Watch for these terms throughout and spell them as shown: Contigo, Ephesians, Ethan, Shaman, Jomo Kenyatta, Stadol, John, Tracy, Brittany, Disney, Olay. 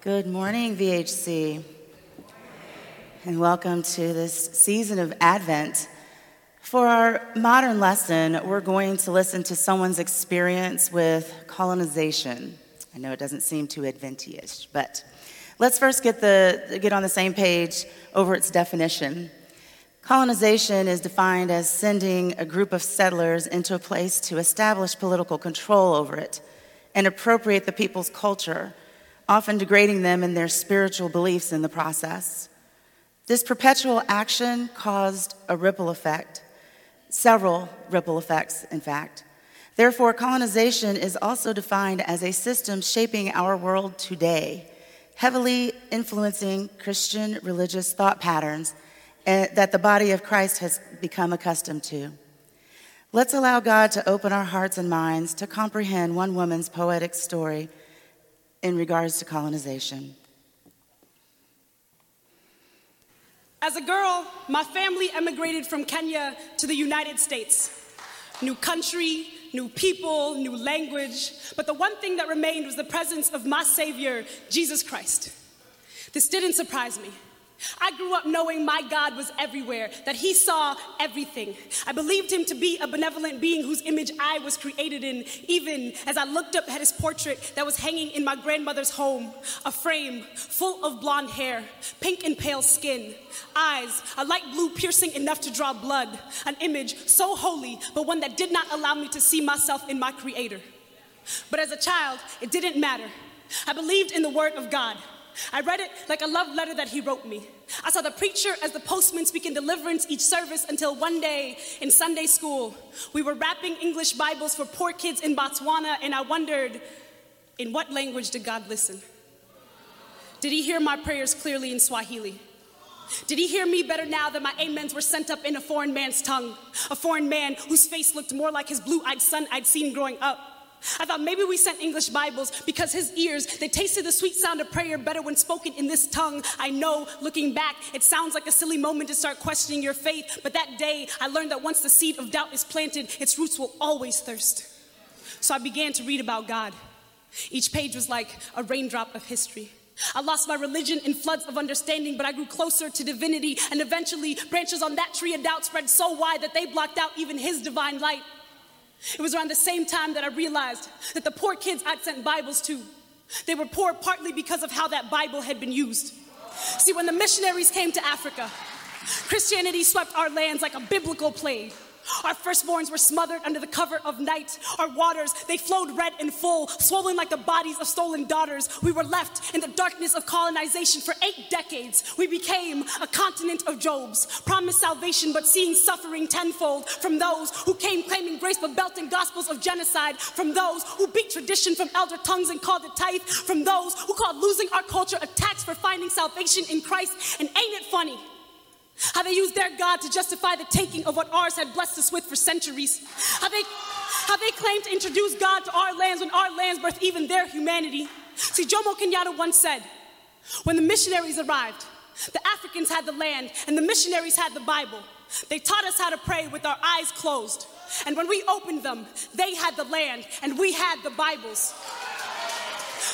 Good morning, VHC. And welcome to this season of Advent. For our modern lesson, we're going to listen to someone's experience with colonization. I know it doesn't seem too Advent-ish, but let's first get on the same page over its definition. Colonization is defined as sending a group of settlers into a place to establish political control over it and appropriate the people's culture, often degrading them in their spiritual beliefs in the process. This perpetual action caused a ripple effect, several ripple effects, in fact. Therefore, colonization is also defined as a system shaping our world today, heavily influencing Christian religious thought patterns that the body of Christ has become accustomed to. Let's allow God to open our hearts and minds to comprehend one woman's poetic story in regards to colonization. As a girl, my family emigrated from Kenya to the United States. New country, new people, new language, but the one thing that remained was the presence of my Savior, Jesus Christ. This didn't surprise me. I grew up knowing my God was everywhere, that He saw everything. I believed Him to be a benevolent being whose image I was created in, even as I looked up at His portrait that was hanging in my grandmother's home, a frame full of blonde hair, pink and pale skin, eyes, a light blue piercing enough to draw blood, an image so holy, but one that did not allow me to see myself in my Creator. But as a child, it didn't matter. I believed in the Word of God. I read it like a love letter that He wrote me. I saw the preacher as the postman speaking deliverance each service until one day in Sunday school, we were wrapping English Bibles for poor kids in Botswana, and I wondered, in what language did God listen? Did He hear my prayers clearly in Swahili? Did He hear me better now that my amens were sent up in a foreign man's tongue, a foreign man whose face looked more like his blue-eyed son I'd seen growing up? I thought maybe we sent English Bibles because His ears, they tasted the sweet sound of prayer better when spoken in this tongue. I know, looking back, it sounds like a silly moment to start questioning your faith, but that day I learned that once the seed of doubt is planted, its roots will always thirst. So I began to read about God. Each page was like a raindrop of history. I lost my religion in floods of understanding, but I grew closer to divinity, and eventually branches on that tree of doubt spread so wide that they blocked out even His divine light. It was around the same time that I realized that the poor kids I'd sent Bibles to, they were poor partly because of how that Bible had been used. See, when the missionaries came to Africa, Christianity swept our lands like a biblical plague. Our firstborns were smothered under the cover of night. Our waters, they flowed red and full, swollen like the bodies of stolen daughters. We were left in the darkness of colonization for 8 decades. We became a continent of Jobs, promised salvation but seeing suffering tenfold from those who came claiming grace but belting gospels of genocide, from those who beat tradition from elder tongues and called it tithe, from those who called losing our culture a tax for finding salvation in Christ. And ain't it funny how they used their God to justify the taking of what ours had blessed us with for centuries? How they claimed to introduce God to our lands when our lands birthed even their humanity. See, Jomo Kenyatta once said, when the missionaries arrived, the Africans had the land and the missionaries had the Bible. They taught us how to pray with our eyes closed. And when we opened them, they had the land and we had the Bibles.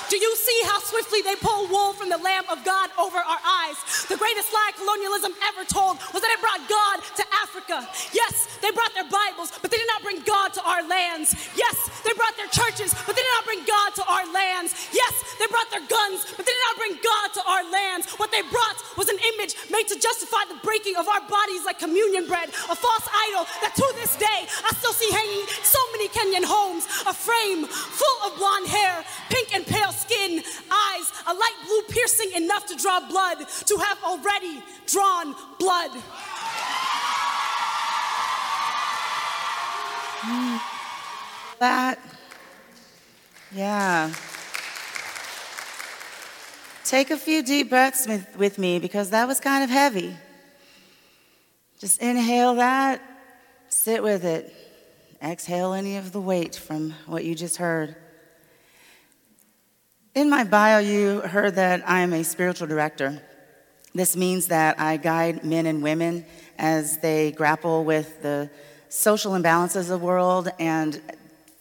Do you see how swiftly they pull wool from the Lamb of God over our eyes? The greatest lie colonialism ever told was that it brought God to Africa. Yes, they brought their Bibles, but they did not bring God to our lands. Yes, they brought their churches, but they did not bring God to our lands. Yes, they brought their guns, but they did not bring God to our lands. What they brought was an image made to justify the breaking of our bodies like communion bread, a false idol that to this day I still see hanging in so many Kenyan homes, a frame full of blonde hair, pink and pale skin, eyes, a light blue piercing enough to draw blood, to have already drawn blood. That, yeah. Take a few deep breaths with me because that was kind of heavy. Just inhale that, sit with it. Exhale any of the weight from what you just heard. In my bio, you heard that I am a spiritual director. This means that I guide men and women as they grapple with the social imbalances of the world and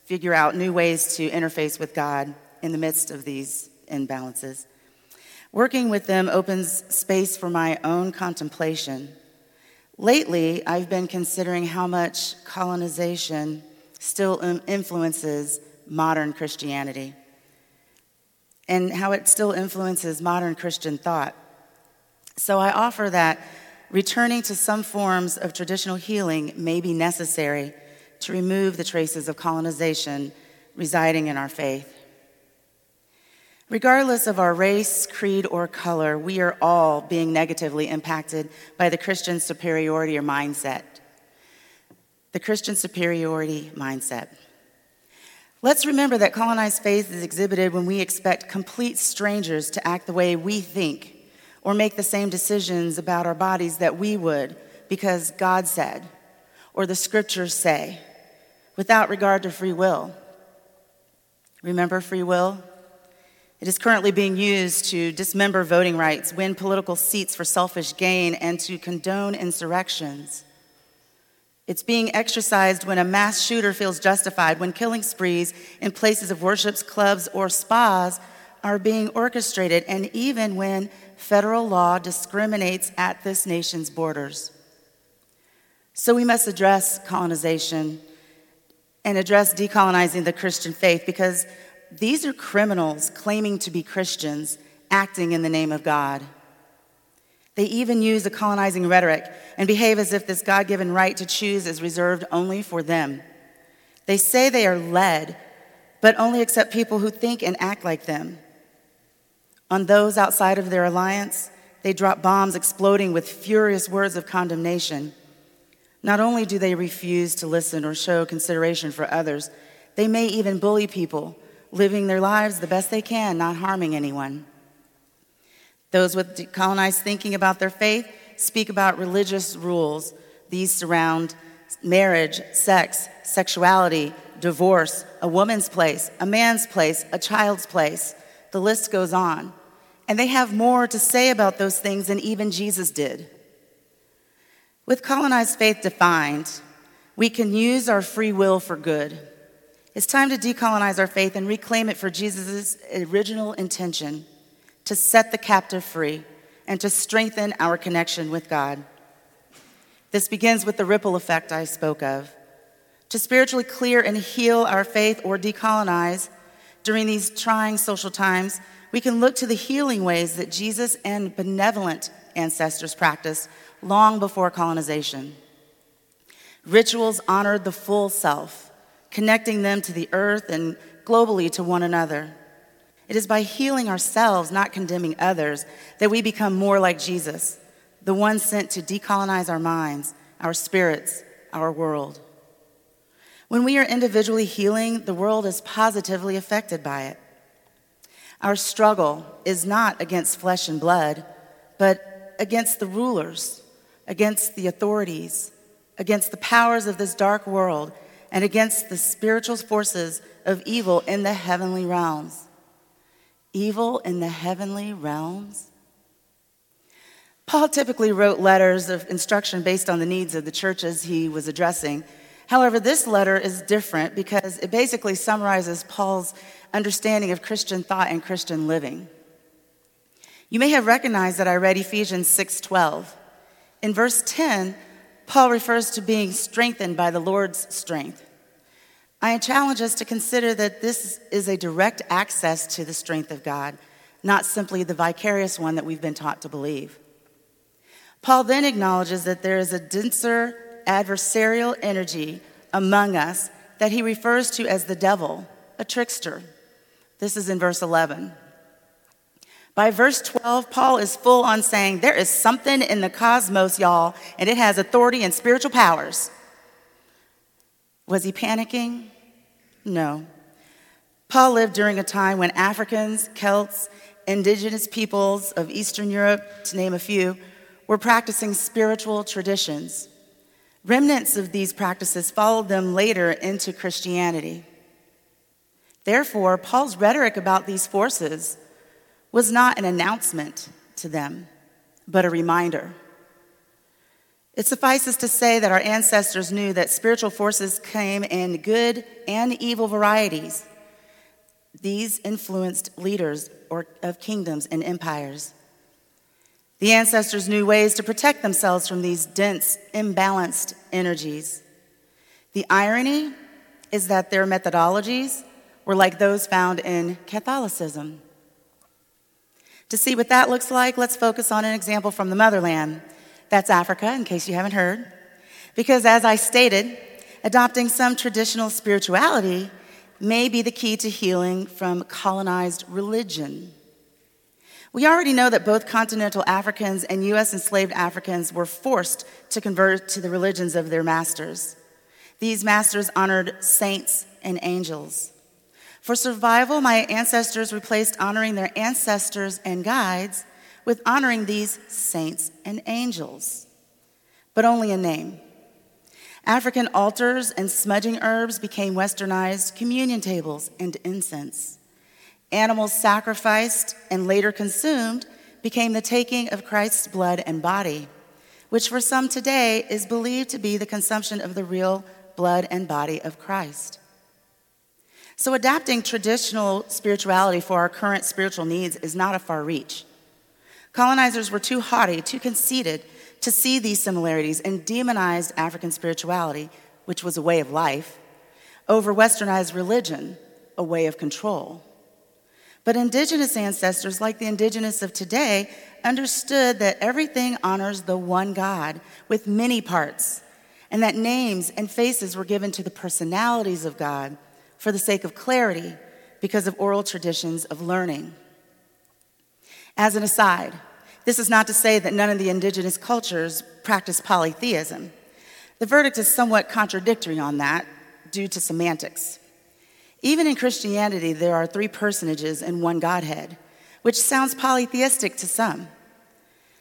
figure out new ways to interface with God in the midst of these imbalances. Working with them opens space for my own contemplation. Lately, I've been considering how much colonization still influences modern Christianity and how it still influences modern Christian thought. So I offer that returning to some forms of traditional healing may be necessary to remove the traces of colonization residing in our faith. Regardless of our race, creed, or color, we are all being negatively impacted by the Christian superiority or mindset. The Christian superiority mindset. Let's remember that colonized faith is exhibited when we expect complete strangers to act the way we think or make the same decisions about our bodies that we would because God said or the scriptures say without regard to free will. Remember free will? It is currently being used to dismember voting rights, win political seats for selfish gain, and to condone insurrections. It's being exercised when a mass shooter feels justified, when killing sprees in places of worship, clubs, or spas are being orchestrated, and even when federal law discriminates at this nation's borders. So we must address colonization and address decolonizing the Christian faith because these are criminals claiming to be Christians, acting in the name of God. They even use a colonizing rhetoric and behave as if this God-given right to choose is reserved only for them. They say they are led, but only accept people who think and act like them. On those outside of their alliance, they drop bombs exploding with furious words of condemnation. Not only do they refuse to listen or show consideration for others, they may even bully people, living their lives the best they can, not harming anyone. Those with decolonized thinking about their faith speak about religious rules. These surround marriage, sex, sexuality, divorce, a woman's place, a man's place, a child's place. The list goes on. And they have more to say about those things than even Jesus did. With colonized faith defined, we can use our free will for good. It's time to decolonize our faith and reclaim it for Jesus' original intention, to set the captive free and to strengthen our connection with God. This begins with the ripple effect I spoke of. To spiritually clear and heal our faith or decolonize during these trying social times, we can look to the healing ways that Jesus and benevolent ancestors practiced long before colonization. Rituals honored the full self, connecting them to the earth and globally to one another. It is by healing ourselves, not condemning others, that we become more like Jesus, the one sent to decolonize our minds, our spirits, our world. When we are individually healing, the world is positively affected by it. Our struggle is not against flesh and blood, but against the rulers, against the authorities, against the powers of this dark world, and against the spiritual forces of evil in the heavenly realms. Evil in the heavenly realms? Paul typically wrote letters of instruction based on the needs of the churches he was addressing. However, this letter is different because it basically summarizes Paul's understanding of Christian thought and Christian living. You may have recognized that I read Ephesians 6:12. In verse 10, Paul refers to being strengthened by the Lord's strength. I challenge us to consider that this is a direct access to the strength of God, not simply the vicarious one that we've been taught to believe. Paul then acknowledges that there is a denser adversarial energy among us that he refers to as the devil, a trickster. This is in verse 11. By verse 12, Paul is full on saying, there is something in the cosmos, y'all, and it has authority and spiritual powers. Was he panicking? No. Paul lived during a time when Africans, Celts, indigenous peoples of Eastern Europe, to name a few, were practicing spiritual traditions. Remnants of these practices followed them later into Christianity. Therefore, Paul's rhetoric about these forces was not an announcement to them, but a reminder. It suffices to say that our ancestors knew that spiritual forces came in good and evil varieties. These influenced leaders of kingdoms and empires. The ancestors knew ways to protect themselves from these dense, imbalanced energies. The irony is that their methodologies were like those found in Catholicism. To see what that looks like, let's focus on an example from the motherland. That's Africa, in case you haven't heard. Because as I stated, adopting some traditional spirituality may be the key to healing from colonized religion. We already know that both continental Africans and U.S. enslaved Africans were forced to convert to the religions of their masters. These masters honored saints and angels. For survival, my ancestors replaced honoring their ancestors and guides with honoring these saints and angels, but only in name. African altars and smudging herbs became westernized communion tables and incense. Animals sacrificed and later consumed became the taking of Christ's blood and body, which for some today is believed to be the consumption of the real blood and body of Christ. So adapting traditional spirituality for our current spiritual needs is not a far reach. Colonizers were too haughty, too conceited to see these similarities and demonized African spirituality, which was a way of life, over westernized religion, a way of control. But indigenous ancestors, like the indigenous of today, understood that everything honors the one God with many parts, and that names and faces were given to the personalities of God for the sake of clarity because of oral traditions of learning. As an aside, this is not to say that none of the indigenous cultures practice polytheism. The verdict is somewhat contradictory on that due to semantics. Even in Christianity, there are three personages and one Godhead, which sounds polytheistic to some.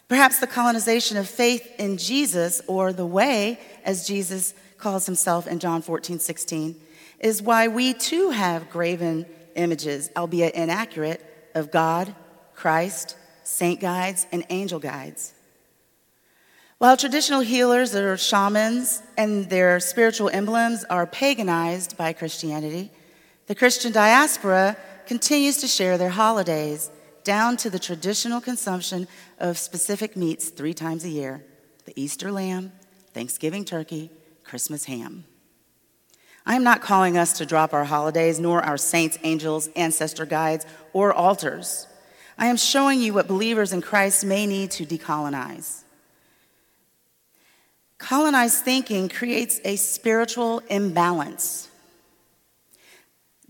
Perhaps the colonization of faith in Jesus, or the way, as Jesus calls himself in John 14:16, is why we too have graven images, albeit inaccurate, of God, Christ, saint guides, and angel guides. While traditional healers or shamans and their spiritual emblems are paganized by Christianity, the Christian diaspora continues to share their holidays down to the traditional consumption of specific meats 3 times a year, the Easter lamb, Thanksgiving turkey, Christmas ham. I am not calling us to drop our holidays, nor our saints, angels, ancestor guides, or altars. I am showing you what believers in Christ may need to decolonize. Colonized thinking creates a spiritual imbalance.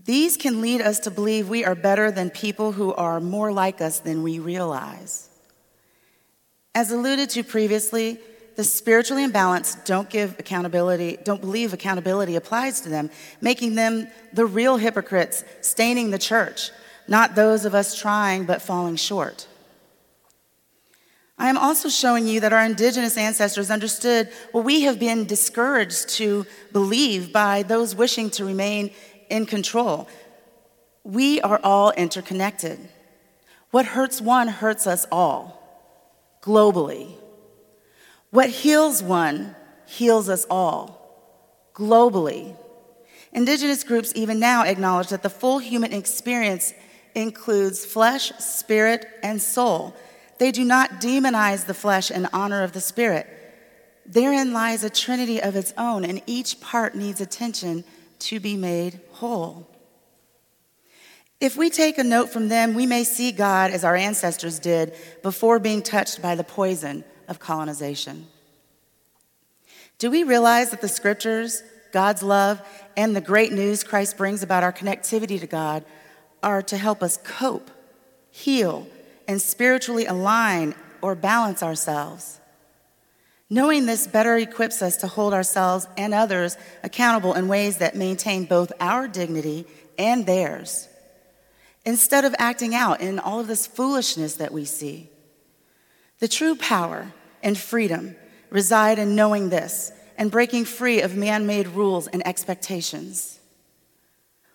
These can lead us to believe we are better than people who are more like us than we realize. As alluded to previously, the spiritually imbalanced don't believe accountability applies to them, making them the real hypocrites, staining the church. Not those of us trying but falling short. I am also showing you that our indigenous ancestors understood what we have been discouraged to believe by those wishing to remain in control. We are all interconnected. What hurts one hurts us all, globally. What heals one heals us all, globally. Indigenous groups even now acknowledge that the full human experience includes flesh, spirit, and soul. They do not demonize the flesh in honor of the spirit. Therein lies a trinity of its own, and each part needs attention to be made whole. If we take a note from them, we may see God as our ancestors did before being touched by the poison of colonization. Do we realize that the scriptures, God's love, and the great news Christ brings about our connectivity to God are to help us cope, heal, and spiritually align or balance ourselves? Knowing this better equips us to hold ourselves and others accountable in ways that maintain both our dignity and theirs, instead of acting out in all of this foolishness that we see. The true power and freedom reside in knowing this and breaking free of man-made rules and expectations.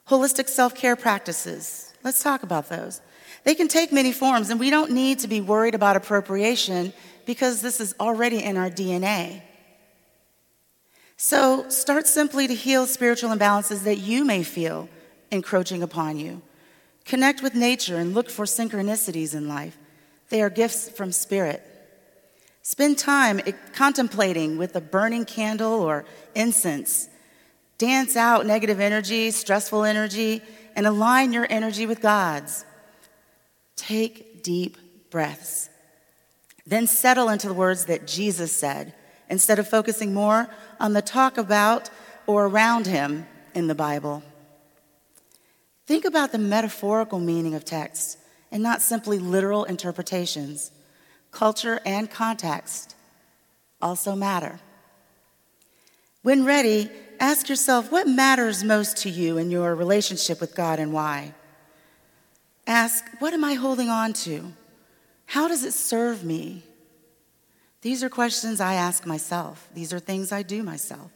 Holistic self-care practices. Let's talk about those. They can take many forms, and we don't need to be worried about appropriation because this is already in our DNA. So start simply to heal spiritual imbalances that you may feel encroaching upon you. Connect with nature and look for synchronicities in life. They are gifts from Spirit. Spend time contemplating with a burning candle or incense. Dance out negative energy, stressful energy, and align your energy with God's. Take deep breaths. Then settle into the words that Jesus said, instead of focusing more on the talk about or around him in the Bible. Think about the metaphorical meaning of texts and not simply literal interpretations. Culture and context also matter. When ready, ask yourself what matters most to you in your relationship with God and why. Ask, what am I holding on to? How does it serve me? These are questions I ask myself. These are things I do myself.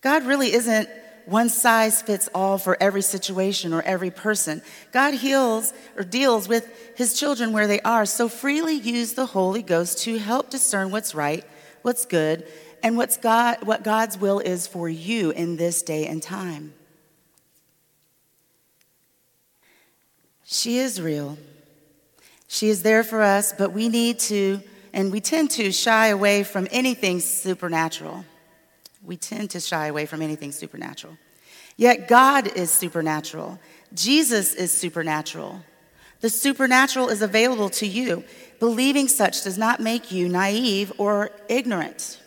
God really isn't one size fits all for every situation or every person. God heals or deals with his children where they are, so freely use the Holy Ghost to help discern what's right, what's good, and what God's will is for you in this day and time. She is real. She is there for us, but we need to, and we tend to shy away from anything supernatural. Yet God is supernatural. Jesus is supernatural. The supernatural is available to you. Believing such does not make you naive or ignorant.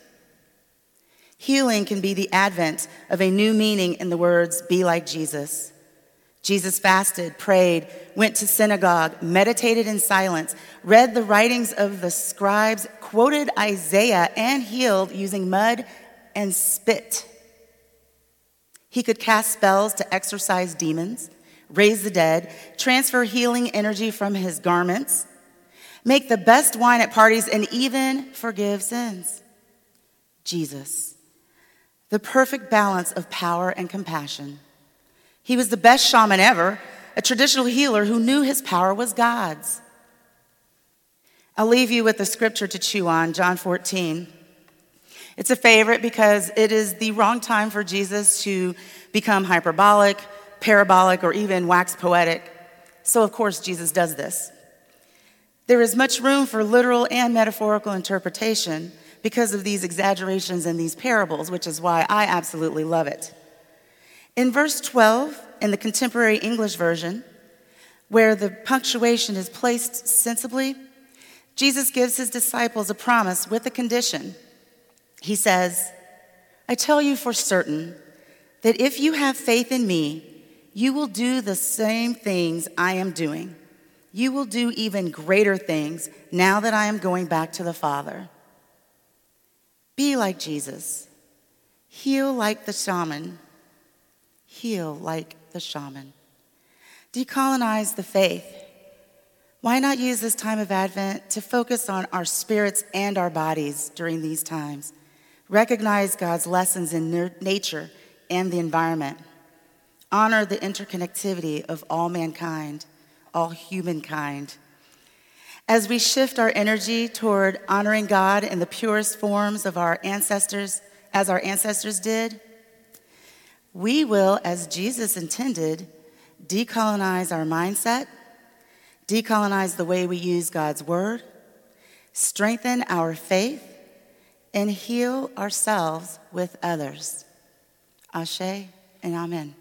Healing can be the advent of a new meaning in the words, be like Jesus. Jesus fasted, prayed, went to synagogue, meditated in silence, read the writings of the scribes, quoted Isaiah, and healed using mud and spit. He could cast spells to exorcise demons, raise the dead, transfer healing energy from his garments, make the best wine at parties, and even forgive sins. Jesus, the perfect balance of power and compassion. He was the best shaman ever, a traditional healer who knew his power was God's. I'll leave you with a scripture to chew on, John 14. It's a favorite because it is the wrong time for Jesus to become hyperbolic, parabolic, or even wax poetic. So, of course, Jesus does this. There is much room for literal and metaphorical interpretation because of these exaggerations and these parables, which is why I absolutely love it. In verse 12, in the contemporary English version, where the punctuation is placed sensibly, Jesus gives his disciples a promise with a condition. He says, I tell you for certain that if you have faith in me, you will do the same things I am doing. You will do even greater things now that I am going back to the Father. Be like Jesus. Heal like the shaman. Decolonize the faith. Why not use this time of Advent to focus on our spirits and our bodies during these times? Recognize God's lessons in nature and the environment. Honor the interconnectivity of all mankind, all humankind. As we shift our energy toward honoring God in the purest forms of our ancestors, as our ancestors did, we will, as Jesus intended, decolonize our mindset, decolonize the way we use God's word, strengthen our faith, and heal ourselves with others. Ashe and amen.